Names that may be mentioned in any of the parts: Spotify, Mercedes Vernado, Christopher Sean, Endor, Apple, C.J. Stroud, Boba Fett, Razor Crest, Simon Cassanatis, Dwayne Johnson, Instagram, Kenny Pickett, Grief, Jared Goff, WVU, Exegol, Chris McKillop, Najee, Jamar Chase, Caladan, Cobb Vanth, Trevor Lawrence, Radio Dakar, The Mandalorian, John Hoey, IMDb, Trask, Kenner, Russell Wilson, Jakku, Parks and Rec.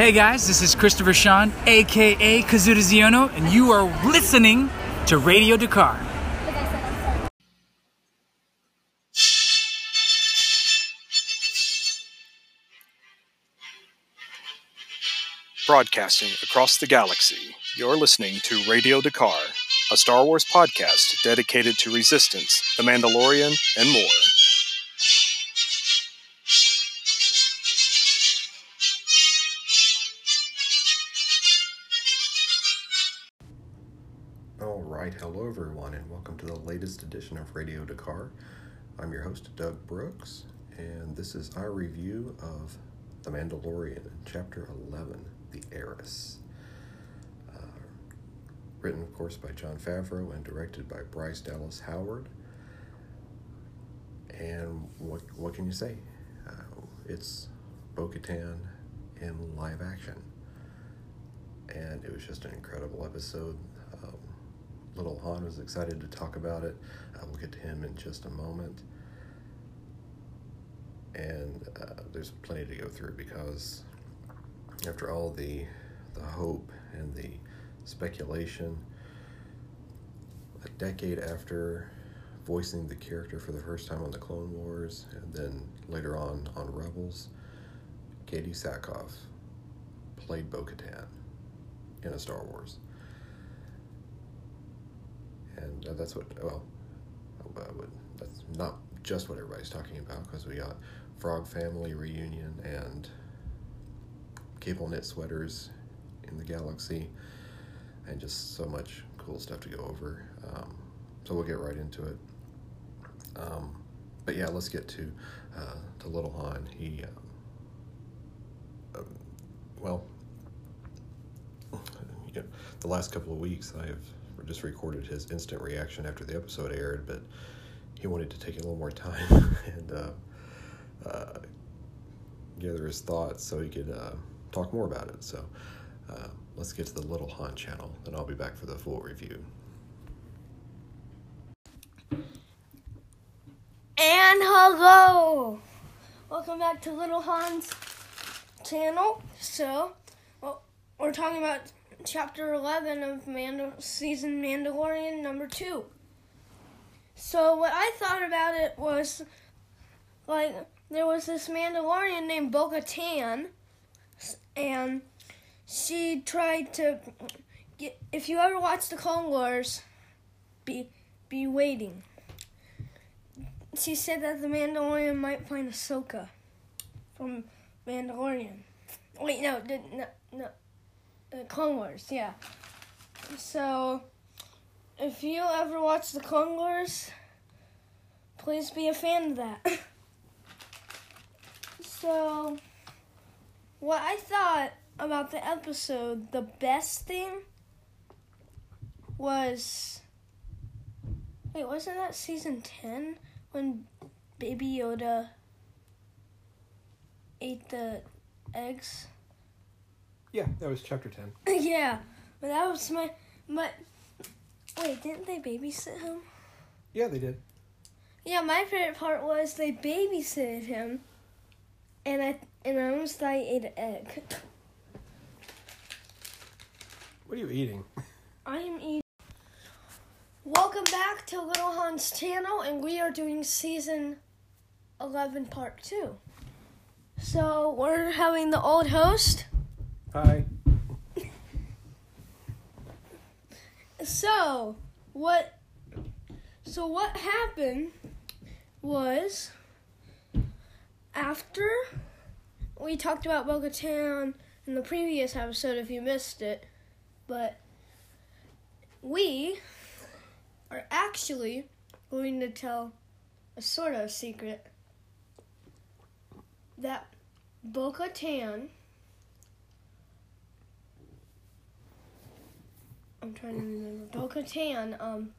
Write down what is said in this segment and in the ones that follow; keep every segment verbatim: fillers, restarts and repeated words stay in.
Hey guys, this is Christopher Sean, aka Kazuta Ziono, and you are listening to Radio Dakar. Broadcasting across the galaxy, you're listening to Radio Dakar, a Star Wars podcast dedicated to Resistance, The Mandalorian, and more. Hello everyone, and welcome to the latest edition of Radio Dakar. I'm your host, Doug Brooks, and this is our review of The Mandalorian, Chapter eleven, The Heiress. Uh, written, of course, by Jon Favreau and directed by Bryce Dallas Howard. And what what can you say? Uh, it's Bo-Katan in live action. And it was just an incredible episode. Um, Little Han was excited to talk about it. I will get to him in just a moment. And uh, there's plenty to go through, because after all the the hope and the speculation, a decade after voicing the character for the first time on The Clone Wars, and then later on on Rebels, Katie Sackhoff played Bo-Katan in a Star Wars. And that's what, well, that's not just what everybody's talking about, because we got Frog Family Reunion and cable knit sweaters in the galaxy, and just so much cool stuff to go over. Um, so we'll get right into it. Um, but yeah, let's get to uh, to Little Han. He, um, um, well, you know, the last couple of weeks I have just recorded his instant reaction after the episode aired, but he wanted to take a little more time and uh, uh, gather his thoughts so he could uh, talk more about it. So uh, let's get to the Little Han channel, and I'll be back for the full review. And hello! Welcome back to Little Han's channel. So, well, we're talking about Chapter eleven of Mandal- Season Mandalorian number two. So what I thought about it was, like, there was this Mandalorian named Bo-Katan, and she tried to get, if you ever watch The Clone Wars, be, be waiting. She said that the Mandalorian might find Ahsoka from Mandalorian. Wait, no, didn't, no, no. The Clone Wars, yeah. So, if you ever watch The Clone Wars, please be a fan of that. So, what I thought about the episode, the best thing was, wait, wasn't that season ten when Baby Yoda ate the eggs? Yeah, that was chapter ten. Yeah, but that was my, my... Wait, didn't they babysit him? Yeah, they did. Yeah, my favorite part was they babysitted him, and I and I almost thought he ate an egg. What are you eating? I am eating... Welcome back to Little Han's channel, and we are doing Season eleven, Part two. So, we're having the old host... Hi. So, what so what happened was, after we talked about Bo-Katan in the previous episode, if you missed it, but we are actually going to tell a sort of secret that Bo-Katan... I'm trying to remember. Bo-Katan, um,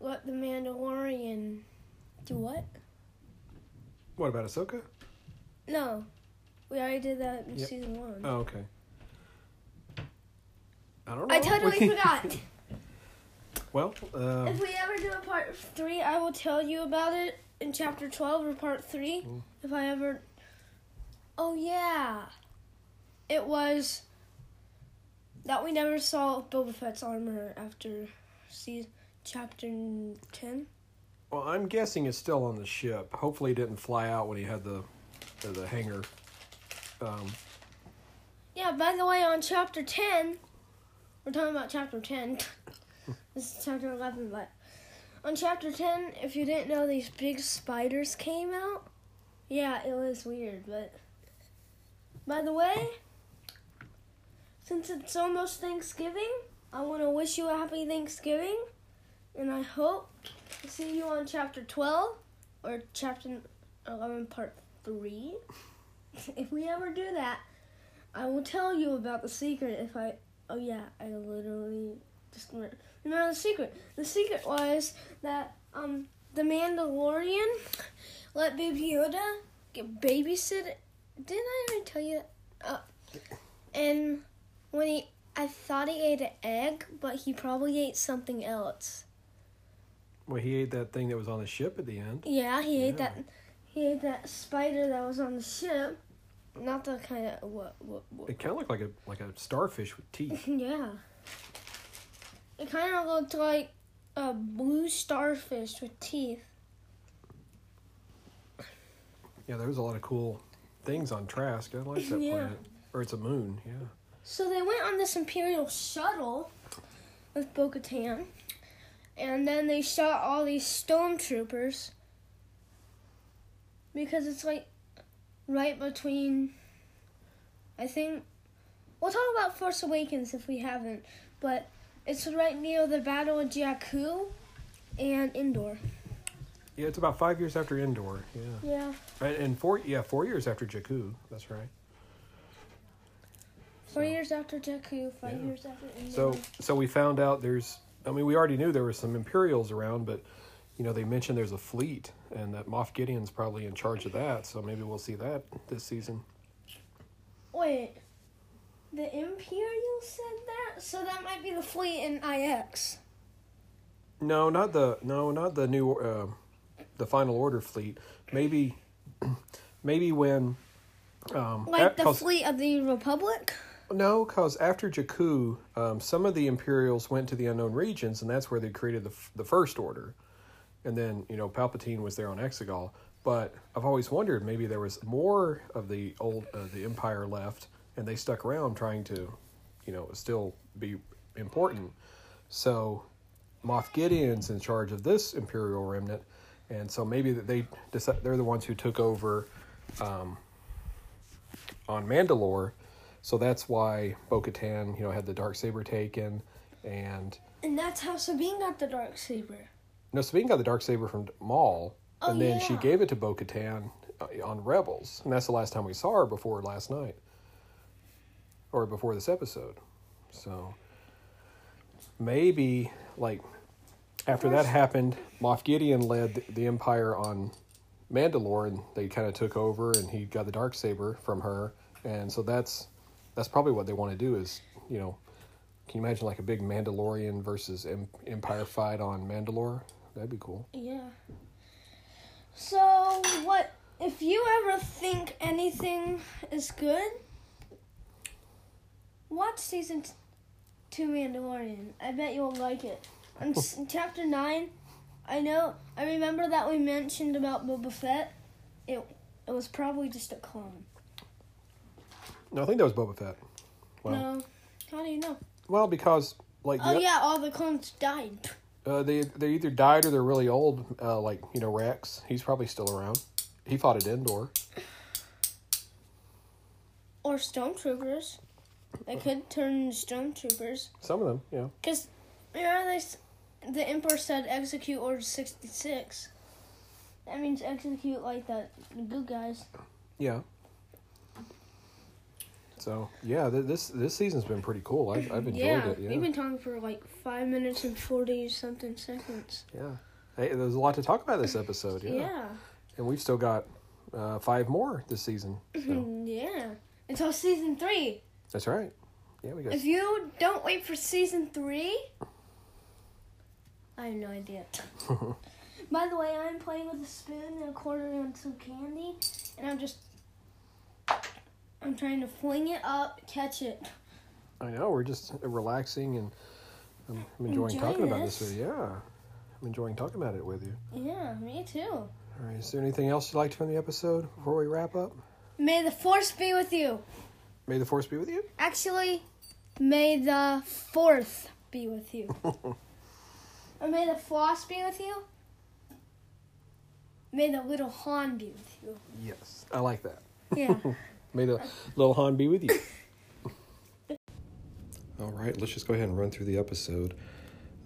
let the Mandalorian do what? What about Ahsoka? No. We already did that in yep. season one. Oh, okay. I don't know. I totally forgot. Well, uh... if we ever do a part three, I will tell you about it in chapter twelve or part three. Mm. If I ever... Oh, yeah. it was that we never saw Boba Fett's armor after season, chapter ten. Well, I'm guessing it's still on the ship. Hopefully it didn't fly out when he had the the hangar. Um, yeah, by the way, on chapter ten, we're talking about chapter ten. This is chapter eleven, but on chapter ten, if you didn't know, these big spiders came out. Yeah, it was weird, but by the way, since it's almost Thanksgiving, I want to wish you a happy Thanksgiving, and I hope to see you on chapter twelve or chapter eleven, part three. If we ever do that, I will tell you about the secret. If I, oh yeah, I literally just remember, remember the secret. The secret was that um the Mandalorian let Baby Yoda get babysit. Didn't I already tell you that? Oh, and when he, I thought he ate an egg, but he probably ate something else. Well, he ate that thing that was on the ship at the end. Yeah, he yeah. ate that. He ate that spider that was on the ship. Not the kind of what what. what it kind of looked like a like a starfish with teeth. Yeah. It kind of looked like a blue starfish with teeth. Yeah, there was a lot of cool things on Trask. I like that yeah. planet, or it's a moon. Yeah. So they went on this Imperial shuttle with Bo-Katan, and then they shot all these stormtroopers because it's like right between. I think we'll talk about Force Awakens if we haven't, but it's right near the Battle of Jakku and Endor. Yeah, it's about five years after Endor. Yeah. Yeah. And four. Yeah, four years after Jakku. That's right. Four so, years after Jakku, five yeah. years after Endor. So, so we found out there's, I mean, we already knew there were some Imperials around, but, you know, they mentioned there's a fleet, and that Moff Gideon's probably in charge of that, so maybe we'll see that this season. Wait, the Imperials said that? So that might be the fleet in I X. No, not the, no, not the new, uh, the Final Order fleet. Maybe, maybe when... Um, like at, the fleet of the Republic? No, because after Jakku, um, some of the Imperials went to the Unknown Regions, and that's where they created the the First Order. And then, you know, Palpatine was there on Exegol. But I've always wondered, maybe there was more of the old uh, the Empire left, and they stuck around trying to, you know, still be important. So Moff Gideon's in charge of this Imperial remnant, and so maybe that they decide, they're the ones who took over um, on Mandalore. So that's why Bo-Katan, you know, had the Darksaber taken, and... And that's how Sabine got the Darksaber. No, Sabine got the Darksaber from Maul, oh, and then yeah. she gave it to Bo-Katan on Rebels, and that's the last time we saw her before last night, or before this episode. So, maybe, like, after First. that happened, Moff Gideon led the, the Empire on Mandalore, and they kind of took over, and he got the Darksaber from her, and so that's... That's probably what they want to do is, you know, can you imagine like a big Mandalorian versus em- Empire fight on Mandalore? That'd be cool. Yeah. So, what, if you ever think anything is good, watch season t- two Mandalorian. I bet you'll like it. On s- chapter nine, I know, I remember that we mentioned about Boba Fett. It, it was probably just a clone. No, I think that was Boba Fett. Wow. No. How do you know? Well, because, like... Oh, yeah, all the clones died. Uh, they they either died or they're really old, uh, like, you know, Rex. He's probably still around. He fought at Endor. Or Stormtroopers. They could turn into Stormtroopers. Some of them, yeah. Because, you know, they, the Emperor said execute Order sixty-six. That means execute, like, the good guys. Yeah. So, yeah, th- this this season's been pretty cool. I've, I've enjoyed yeah, it. Yeah, we've been talking for like five minutes and forty-something seconds. Yeah. Hey, there's a lot to talk about this episode. Yeah. yeah. And we've still got uh, five more this season. So. Yeah. Until season three. That's right. Yeah, we got... If you don't wait for season three, I have no idea. By the way, I'm playing with a spoon and a quarter and some candy, and I'm just... I'm trying to fling it up, catch it. I know, we're just relaxing, and I'm, I'm enjoying, enjoying talking this. about this with you. Yeah, I'm enjoying talking about it with you. Yeah, me too. All right, is there anything else you'd like to from the episode before we wrap up? May the Force be with you. May the Force be with you? Actually, may the Fourth be with you. Or may the Floss be with you. May the Little Han be with you. Yes, I like that. Yeah. May the Little Han be with you. All right, let's just go ahead and run through the episode.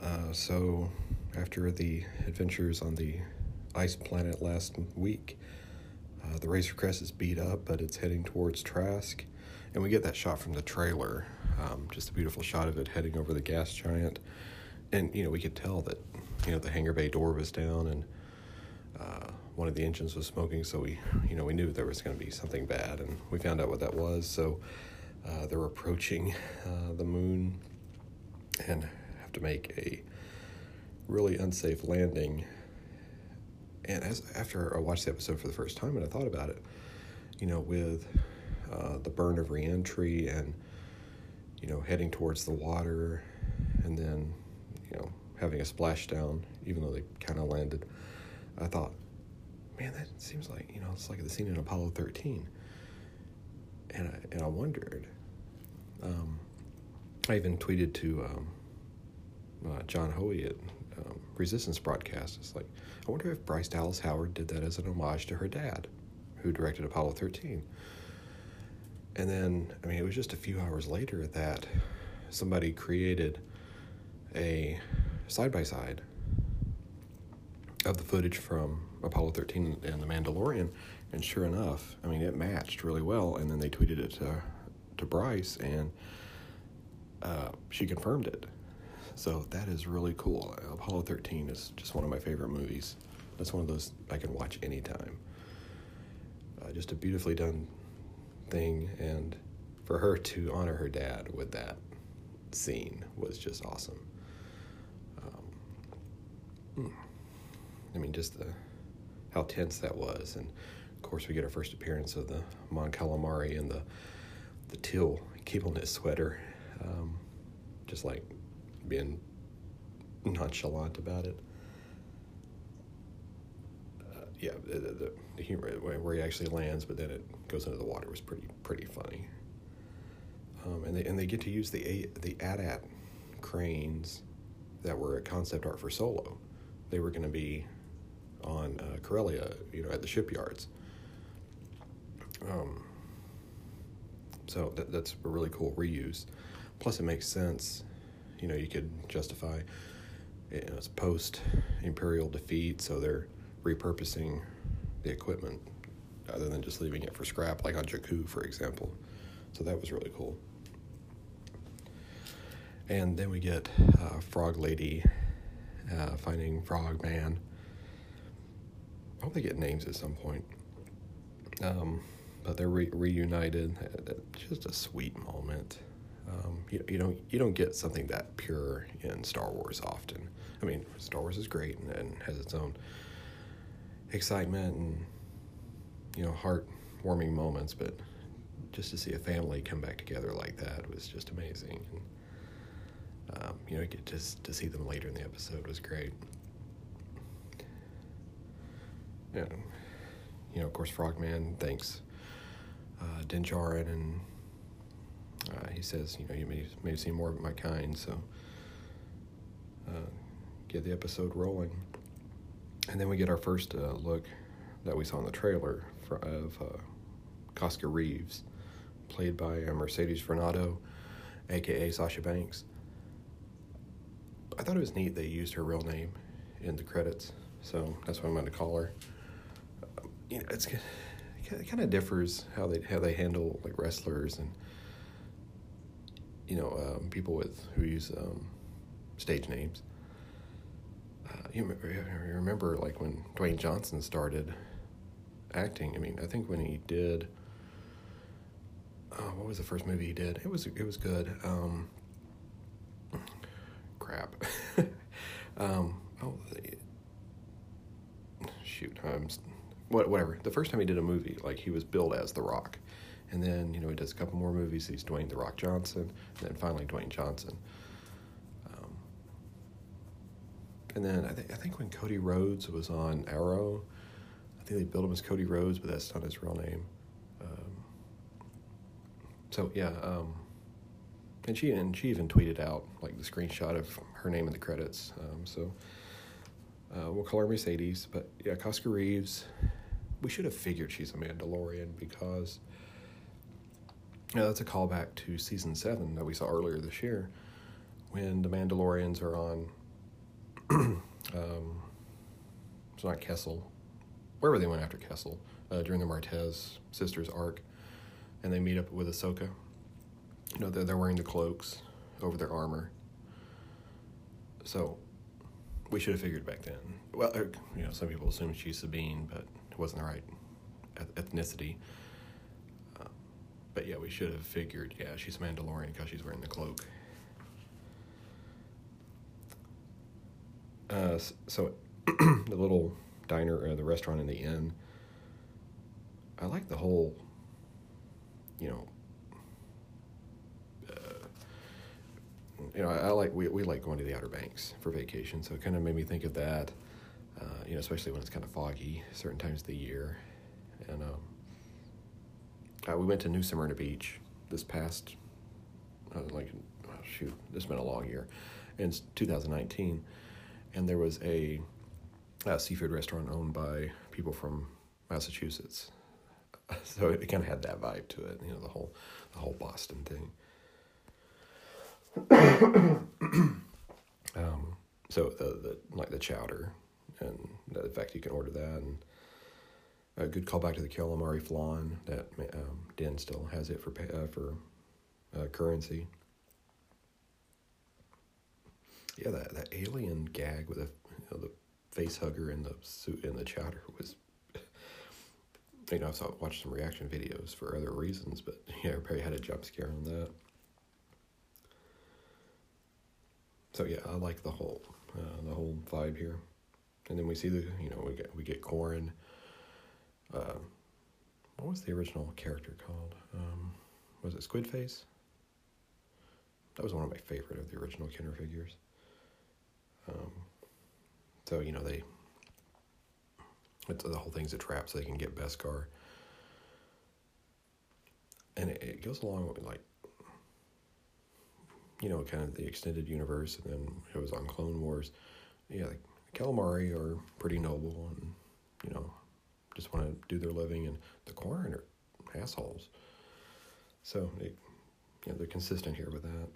Uh, so, after the adventures on the ice planet last week, uh, the Razor Crest is beat up, but it's heading towards Trask. And we get that shot from the trailer, um, just a beautiful shot of it heading over the gas giant. And, you know, we could tell that, you know, the hangar bay door was down and uh, one of the engines was smoking. So we, you know, we knew there was going to be something bad, and we found out what that was. So uh, they're approaching uh, the moon and have to make a really unsafe landing. And as after I watched the episode for the first time and I thought about it, you know, with... Uh, the burn of reentry and, you know, heading towards the water and then, you know, having a splashdown, even though they kind of landed. I thought, man, that seems like, you know, it's like the scene in Apollo thirteen. And I, and I wondered. Um, I even tweeted to um, uh, John Hoey at um, Resistance Broadcast. It's like, I wonder if Bryce Dallas Howard did that as an homage to her dad, who directed Apollo thirteen. And then, I mean, it was just a few hours later that somebody created a side-by-side of the footage from Apollo thirteen and The Mandalorian. And sure enough, I mean, it matched really well. And then they tweeted it to, to Bryce, and uh, she confirmed it. So that is really cool. Apollo thirteen is just one of my favorite movies. That's one of those I can watch anytime. Uh, just a beautifully done thing, and for her to honor her dad with that scene was just awesome. Um, I mean, just the how tense that was, and of course we get our first appearance of the Mon Calamari and the the teal cable knit sweater, um, just like being nonchalant about it. Yeah, the, the, the humor where he actually lands, but then it goes into the water was pretty pretty funny. Um, and they and they get to use the the AT-AT cranes that were a concept art for Solo. They were going to be on uh, Corellia, you know, at the shipyards. Um. So that that's a really cool reuse. Plus, it makes sense. You know, you could justify it, you know, it's post-Imperial defeat, so they're repurposing the equipment other than just leaving it for scrap, like on Jakku, for example. So that was really cool. And then we get uh, Frog Lady uh, finding Frog Man. I hope they get names at some point. Um, but they're re- reunited. Just a sweet moment. Um, you you don't you don't get something that pure in Star Wars often. I mean, Star Wars is great and, and has its own excitement and, you know, heart-warming moments, but just to see a family come back together like that was just amazing. And um, you know, get just to see them later in the episode was great. And, you know, of course, Frogman thanks uh, Din Djarin, and uh, he says, you know, you may may have seen more of my kind, so uh, get the episode rolling. And then we get our first uh, look that we saw in the trailer for, of uh, Koska Reeves, played by uh, Mercedes Vernado, a k a. Sasha Banks. I thought it was neat they used her real name in the credits, so that's what I'm going to call her. Um, you know, it's, it kind of differs how they how they handle, like, wrestlers and, you know, um, people with who use um, stage names. Uh, you remember, like, when Dwayne Johnson started acting. I mean, I think when he did, uh, what was the first movie he did? It was it was good. Um, crap. um, oh, shoot. I'm, what whatever. The first time he did a movie, like, he was billed as The Rock, And then, you know, he does a couple more movies. He's Dwayne "The Rock" Johnson, and then finally Dwayne Johnson. Um, and then I, th- I think when Cody Rhodes was on Arrow, I think they billed him as Cody Rhodes, but that's not his real name. Um, so, yeah. Um, and she and she even tweeted out, like, the screenshot of her name in the credits. Um, so uh, we'll call her Mercedes. But, yeah, Koska Reeves, we should have figured she's a Mandalorian because... Now, that's a callback to season seven that we saw earlier this year when the Mandalorians are on, um, it's not Kessel, wherever they went after Kessel, uh, during the Martez sisters arc, and they meet up with Ahsoka. You know, they're, they're wearing the cloaks over their armor. So we should have figured back then. Well, you know, some people assume she's Sabine, but it wasn't the right ethnicity. But yeah, we should have figured, yeah, she's Mandalorian because she's wearing the cloak. Uh, so the little diner, uh, the restaurant in the inn, I like the whole, you know, uh, you know, I, I like, we, we like going to the Outer Banks for vacation, so it kind of made me think of that, uh, you know, especially when it's kind of foggy certain times of the year, and, um, Uh, we went to New Smyrna Beach this past, uh, like, oh, shoot, this has been a long year. And it's two thousand nineteen, and there was a, a seafood restaurant owned by people from Massachusetts. So it, it kind of had that vibe to it, you know, the whole the whole Boston thing. um, so, the, the like, the chowder, and the fact you can order that, and a good callback to the calamari flan that um, Din still has it for uh, for uh, currency. Yeah, that, that alien gag with the, you know, the face hugger and the suit and the chowder was. You know, I've watched some reaction videos for other reasons, but yeah, everybody had a jump scare on that. So yeah, I like the whole uh, the whole vibe here, and then we see the you know we get we get Corrin. Uh, what was the original character called? Um, was it Squidface? That was one of my favorite of the original Kenner figures. Um, so, you know, they... It's, the whole thing's a trap so they can get Beskar. And it, it goes along with, like... You know, kind of the extended universe, and then it was on Clone Wars. Yeah, like, Calamari are pretty noble, and, you know... just want to do their living, and the Corrin are assholes. So, it, you know, they're consistent here with that.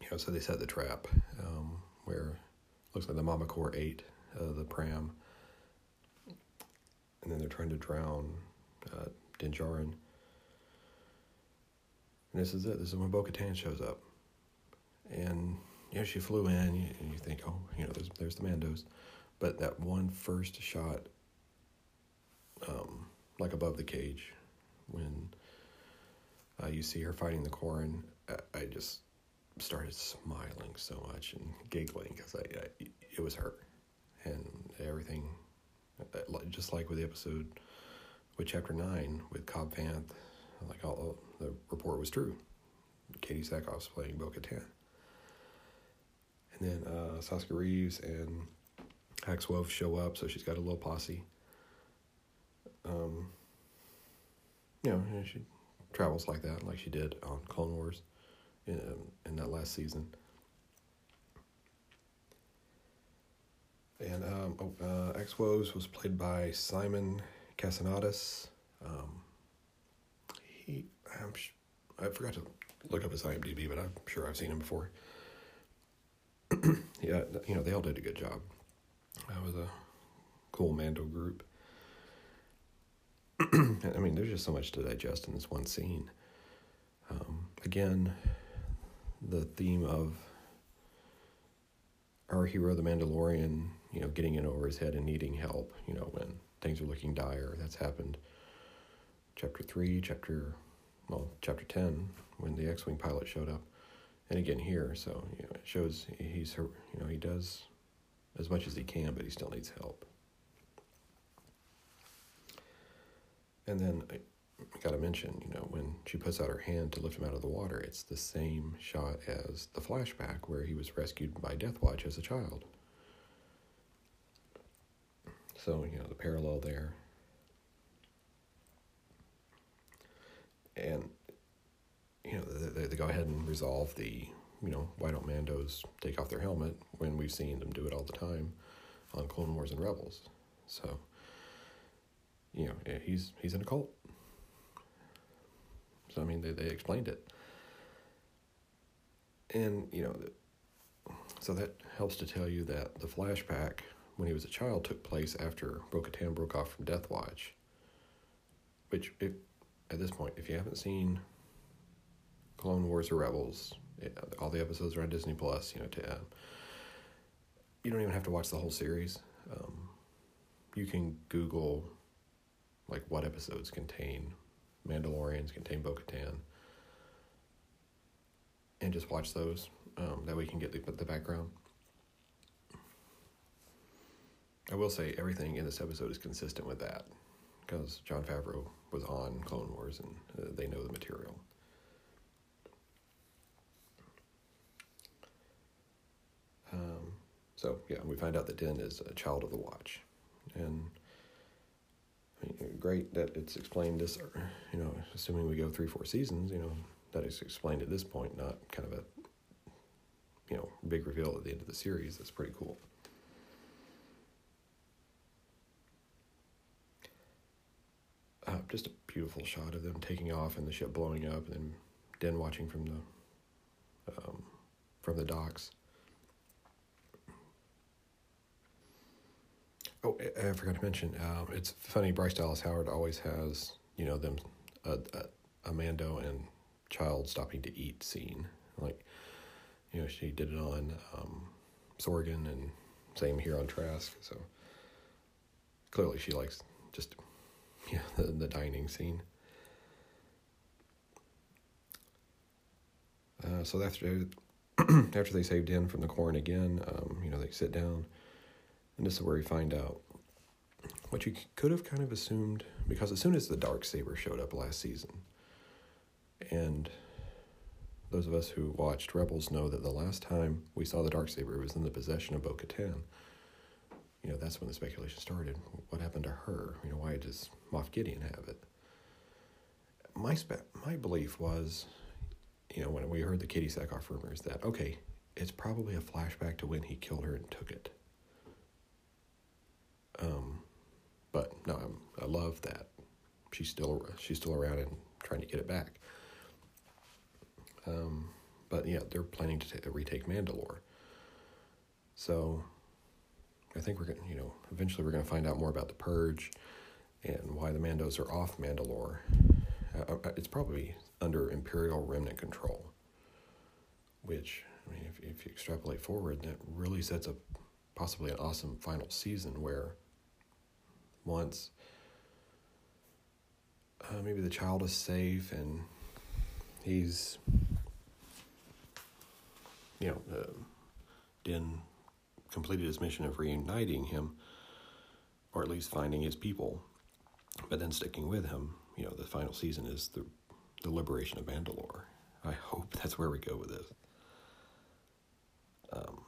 You know, so they set the trap, um, where it looks like the Mama Corps ate uh, the pram, and then they're trying to drown uh, Din Djarin. And this is it. This is when Bo-Katan shows up. And, you know, she flew in, and you think, oh, you know, there's, there's the Mandos. But that one first shot... Um, like above the cage, when uh, you see her fighting the Corrin, I, I just started smiling so much and giggling because I, I it was her, and everything, just like with the episode with Chapter Nine with Cobb Vanth, like all the report was true. Katie Sackhoff's playing Bo-Katan, and then uh, Koska Reeves and Axe Wolves show up, so she's got a little posse. Um, you know, she travels like that, like she did on Clone Wars in, in that last season. And um, oh, uh, Axe Wolves was played by Simon Cassanatis. Um, he, I'm sh- I forgot to look up his I M D B, but I'm sure I've seen him before. Yeah, you know, they all did a good job. That was a cool Mando group. I mean, there's just so much to digest in this one scene. Um, again, the theme of our hero, the Mandalorian, you know, getting in over his head and needing help, you know, when things are looking dire. That's happened chapter three, chapter, well, chapter ten, when the X-Wing pilot showed up. And again here, so, you know, it shows he's, you know, he does as much as he can, but he still needs help. And then, gotta mention, you know, when she puts out her hand to lift him out of the water, it's the same shot as the flashback where he was rescued by Death Watch as a child. So, you know, the parallel there. And, you know, they, they go ahead and resolve the, you know, why don't Mandos take off their helmet when we've seen them do it all the time on Clone Wars and Rebels. So, you know, yeah, he's he's in a cult. So, I mean, they, they explained it. And, you know, so that helps to tell you that the flashback when he was a child took place after Bo-Katan broke off from Death Watch. Which, it, at this point, if you haven't seen Clone Wars or Rebels, it, all the episodes are on Disney Plus, you know, to, uh, you don't even have to watch the whole series. Um, you can Google, like, what episodes contain Mandalorians, contain Bo-Katan, and just watch those. Um, that way you can get the, the background. I will say everything in this episode is consistent with that, because Jon Favreau was on Clone Wars and uh, they know the material. Um, so, yeah, we find out that Din is a child of the Watch. And I mean, great that it's explained this, you know, assuming we go three, four seasons, you know, that it's explained at this point, not kind of a, you know, big reveal at the end of the series. That's pretty cool. Uh, just a beautiful shot of them taking off and the ship blowing up, and then Din watching from the um, from the docks. Oh, I, I forgot to mention. Um, it's funny. Bryce Dallas Howard always has, you know, them a, a, a Mando and child stopping to eat scene. Like, you know, she did it on um, Sorgan, and same here on Trask. So clearly, she likes just. Yeah, the, the dining scene. Uh, so after after they saved in from the corn again, um, you know, they sit down, and this is where you find out what you could have kind of assumed, because as soon as the Darksaber showed up last season, and those of us who watched Rebels know that the last time we saw the Darksaber was in the possession of Bo-Katan. You know, that's when the speculation started. What happened to her? You know, why does Moff Gideon have it? My spe- my belief was, you know, when we heard the Kitty Sackhoff rumors, that, okay, it's probably a flashback to when he killed her and took it. Um, but no, I'm, I love that she's still she's still around and trying to get it back. Um, but yeah, they're planning to t- retake Mandalore. So. I think we're going to, you know, eventually we're going to find out more about the Purge and why the Mandos are off Mandalore. Uh, it's probably under Imperial Remnant control, which, I mean, if, if you extrapolate forward, that really sets up possibly an awesome final season where once uh, maybe the child is safe and he's, you know, uh, Din completed his mission of reuniting him, or at least finding his people, but then sticking with him. You know, the final season is the the liberation of Mandalore. I hope that's where we go with this. Um,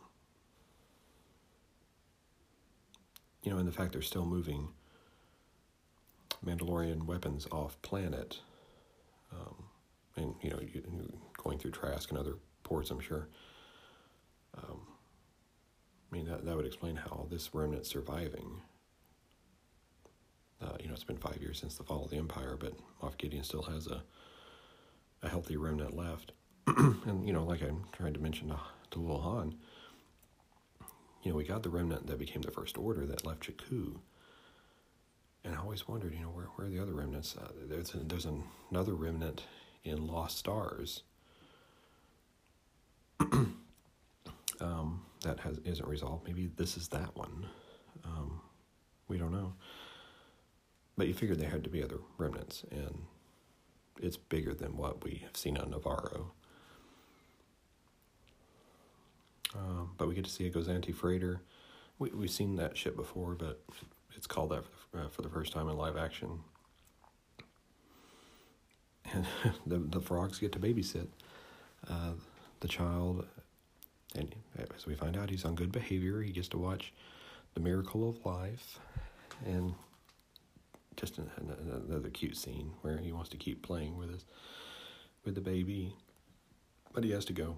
you know, and the fact they're still moving Mandalorian weapons off planet, um, and you know, going through Trask and other ports, I'm sure. Um, I mean, that, that would explain how this remnant's surviving. Uh, you know, it's been five years since the fall of the Empire, but Moff Gideon still has a a healthy remnant left. And, you know, like I tried to mention to, to Little Han, you know, we got the remnant that became the First Order that left Jakku. And I always wondered, you know, where, where are the other remnants? Uh, there's, a, there's an, another remnant in Lost Stars. Um, that has, isn't resolved. Maybe this is that one. Um, we don't know. But you figured there had to be other remnants, and it's bigger than what we have seen on Navarro. Um, but we get to see a Gozanti freighter. We, we've seen that ship before, but it's called that for the, uh, for the first time in live action. and the the frogs get to babysit uh, the child. And as we find out, he's on good behavior. He gets to watch The Miracle of Life, and just another cute scene where he wants to keep playing with his with the baby, but he has to go.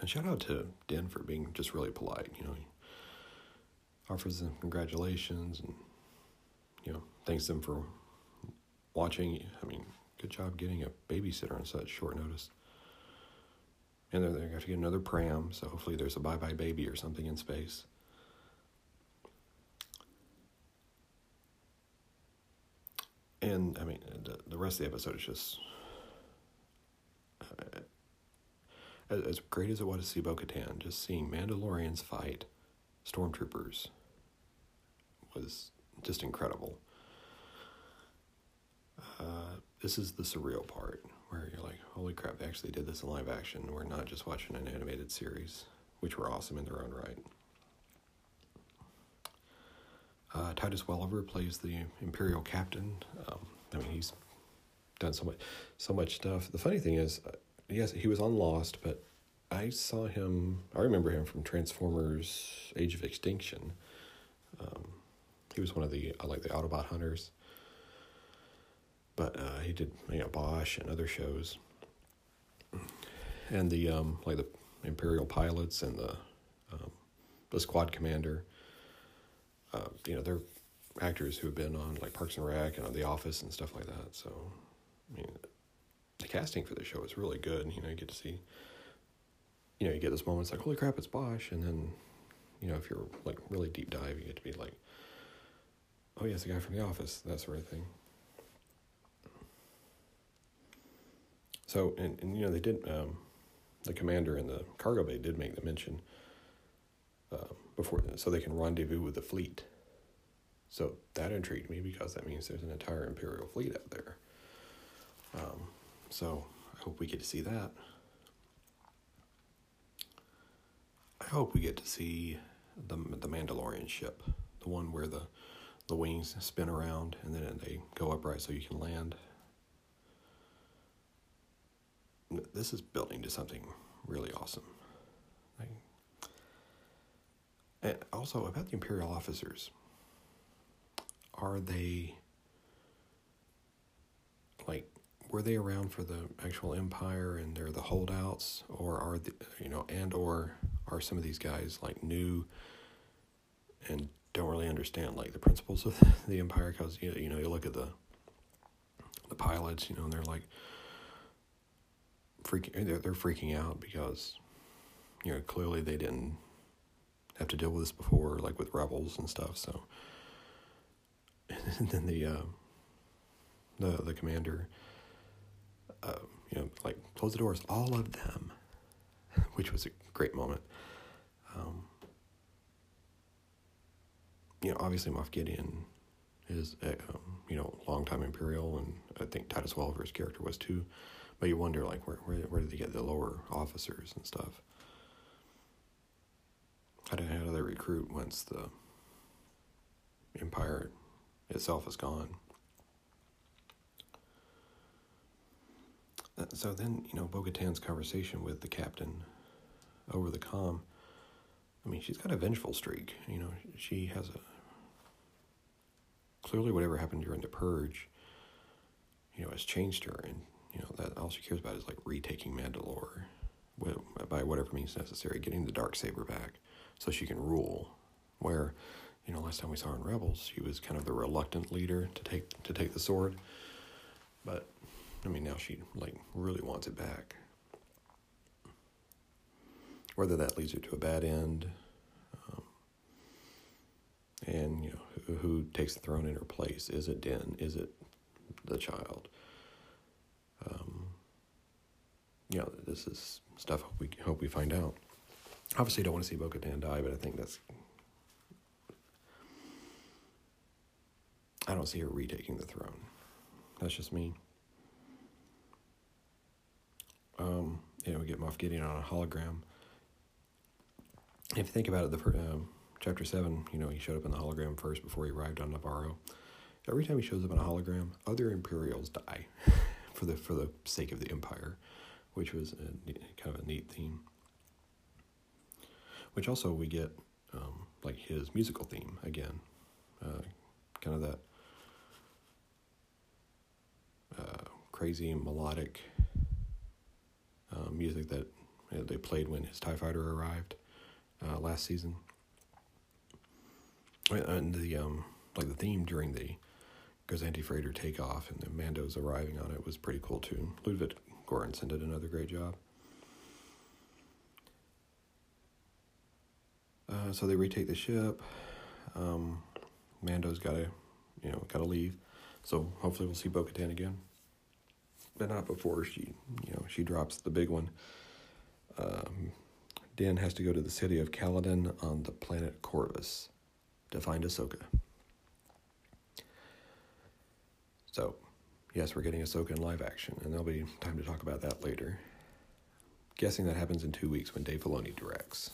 And shout out to Din for being just really polite. You know, he offers them congratulations and, you know, thanks them for watching. I mean, good job getting a babysitter on such short notice. And they're, they're going to have to get another pram, so hopefully there's a bye-bye baby or something in space. And, I mean, the, the rest of the episode is just... Uh, as, as great as it was to see Bo-Katan, just seeing Mandalorians fight Stormtroopers was just incredible. Uh, this is the surreal part, where you're like, holy crap, they actually did this in live action. We're not just watching an animated series, which were awesome in their own right. Uh, Titus Welliver plays the Imperial Captain. Um, I mean, he's done so much, so much stuff. The funny thing is, uh, yes, he was on Lost, but I saw him, I remember him from Transformers Age of Extinction. Um, he was one of the, uh, like the Autobot hunters. But uh, he did, you know, Bosch and other shows, and the um, like the Imperial pilots and the um, the squad commander. Uh, you know, they're actors who have been on like Parks and Rec and on The Office and stuff like that. So, I mean, the casting for the show is really good. And, you know, you get to see, you know, you get this moment. It's like, holy crap, it's Bosch, and then, you know, if you're like really deep dive, you get to be like, oh yeah, it's the guy from The Office, that sort of thing. So, and, and, you know, they did, um, the commander in the cargo bay did make the mention uh, before, so they can rendezvous with the fleet. So that intrigued me, because that means there's an entire Imperial fleet out there. Um, so I hope we get to see that. I hope we get to see the the Mandalorian ship, the one where the, the wings spin around and then they go upright so you can land. This is building to something really awesome. Like, and also, about the Imperial officers. Are they, like, were they around for the actual Empire and they're the holdouts? Or are, the, you know, and or are some of these guys, like, new and don't really understand, like, the principles of the Empire? Because, you know, you look at the the pilots, you know, and they're like, Freaking, they're, they're freaking out because, you know, clearly they didn't have to deal with this before, like with Rebels and stuff. So, and then the uh, the the commander, uh, you know, like, close the doors, all of them, which was a great moment. Um, you know, obviously Moff Gideon is a, um, you know, longtime Imperial, and I think Titus Welliver's character was too. But you wonder, like, where where where did they get the lower officers and stuff? How do, how do they recruit once the Empire itself is gone? So then, you know, Bo-Katan's conversation with the captain over the comm. I mean, she's got a vengeful streak. You know, she has a... Clearly whatever happened during the Purge, you know, has changed her, and you know, that all she cares about is, like, retaking Mandalore by whatever means necessary, getting the Darksaber back so she can rule. Where, you know, last time we saw her in Rebels, she was kind of the reluctant leader to take to take the sword. But, I mean, now she, like, really wants it back. Whether that leads her to a bad end, um, and, you know, who, who takes the throne in her place? Is it Din? Is it the child? Um, you know, this is stuff we hope we find out. Obviously, don't want to see Bo-Katan die, but I think that's... I don't see her retaking the throne. That's just me. Um, you know, we get Moff Gideon on a hologram. If you think about it, the first, um, chapter seven, you know, he showed up in the hologram first before he arrived on Navarro. Every time he shows up in a hologram, other Imperials die for the for the sake of the Empire, which was a, kind of a neat theme. Which also we get um, like his musical theme again, uh, kind of that uh, crazy melodic uh, music that you know, they played when his TIE fighter arrived uh, last season, and the um like the theme during the Gozanti freighter takeoff and the Mandos arriving on it was pretty cool too. Ludwig Göransson did another great job. Uh, so they retake the ship. Um, Mando's gotta, you know, gotta leave. So hopefully we'll see Bo-Katan again, but not before she, you know, she drops the big one. Um, Din has to go to the city of Caladan on the planet Corvus to find Ahsoka. So, yes, we're getting Ahsoka in live action, and there'll be time to talk about that later. Guessing that happens in two weeks when Dave Filoni directs.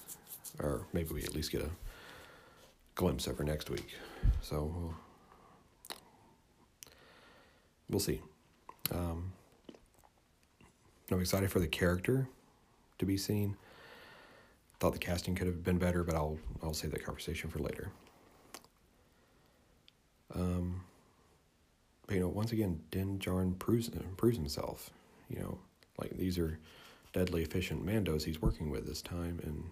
Or maybe we at least get a glimpse of her next week. So, we'll, we'll see. Um, I'm excited for the character to be seen. Thought the casting could have been better, but I'll, I'll save that conversation for later. Um... But, you know, once again, Din Djarin proves, proves himself. You know, like, these are deadly efficient Mandos he's working with this time. And,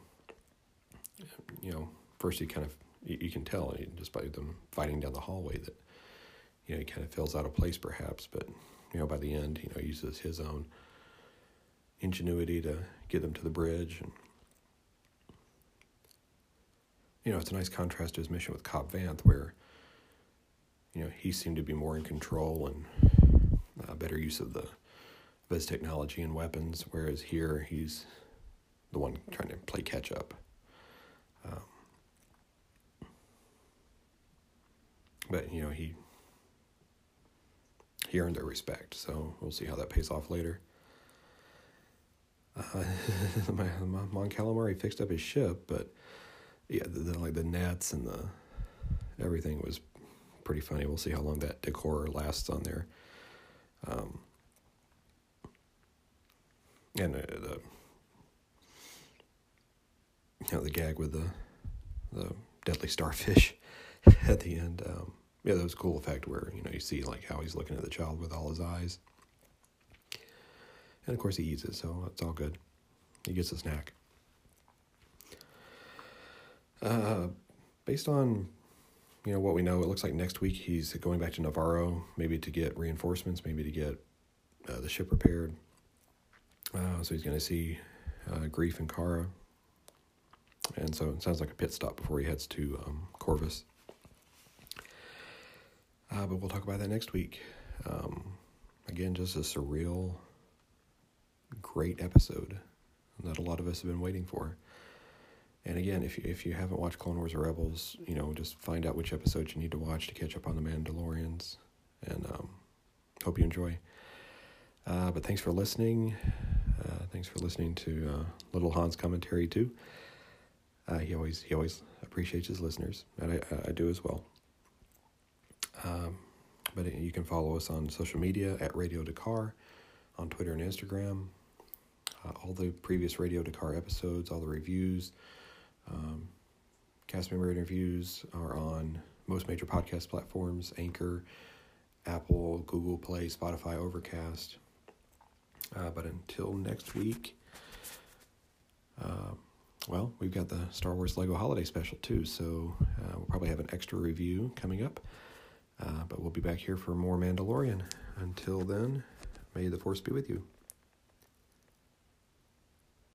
you know, first he kind of, you, you can tell, just by them fighting down the hallway, that, you know, he kind of feels out of place perhaps. But, you know, by the end, you know, he uses his own ingenuity to get them to the bridge. And, you know, it's a nice contrast to his mission with Cobb Vanth, where, you know, he seemed to be more in control and uh, better use of the of his technology and weapons, whereas here he's the one trying to play catch up. Um, but you know, he he earned their respect, so we'll see how that pays off later. Uh, my, my Mon Calamari fixed up his ship, but yeah, the, the, like the nets and the everything was pretty funny. We'll see how long that decor lasts on there. Um, and uh, the you know the gag with the the deadly starfish at the end. Um, yeah, that was a cool effect where you know you see like how he's looking at the child with all his eyes, and of course he eats it, so it's all good. He gets a snack. Uh, based on. You know, what we know, it looks like next week he's going back to Navarro, maybe to get reinforcements, maybe to get uh, the ship repaired. Uh, so he's going to see uh, Grief and Kara. And so it sounds like a pit stop before he heads to um, Corvus. Uh, but we'll talk about that next week. Um, again, just a surreal, great episode that a lot of us have been waiting for. And again, if you, if you haven't watched Clone Wars or Rebels, you know, just find out which episodes you need to watch to catch up on The Mandalorians. And um, hope you enjoy. Uh, but thanks for listening. Uh, thanks for listening to uh, Little Han's commentary, too. Uh, he always he always appreciates his listeners, and I, I do as well. Um, but you can follow us on social media at Radio Dakar, on Twitter and Instagram. Uh, all the previous Radio Dakar episodes, all the reviews, Um, cast member interviews are on most major podcast platforms: Anchor, Apple, Google Play, Spotify, Overcast. Uh, but until next week, uh, well, we've got the Star Wars Lego Holiday Special too, so uh, we'll probably have an extra review coming up. Uh, but we'll be back here for more Mandalorian. Until then, may the Force be with you.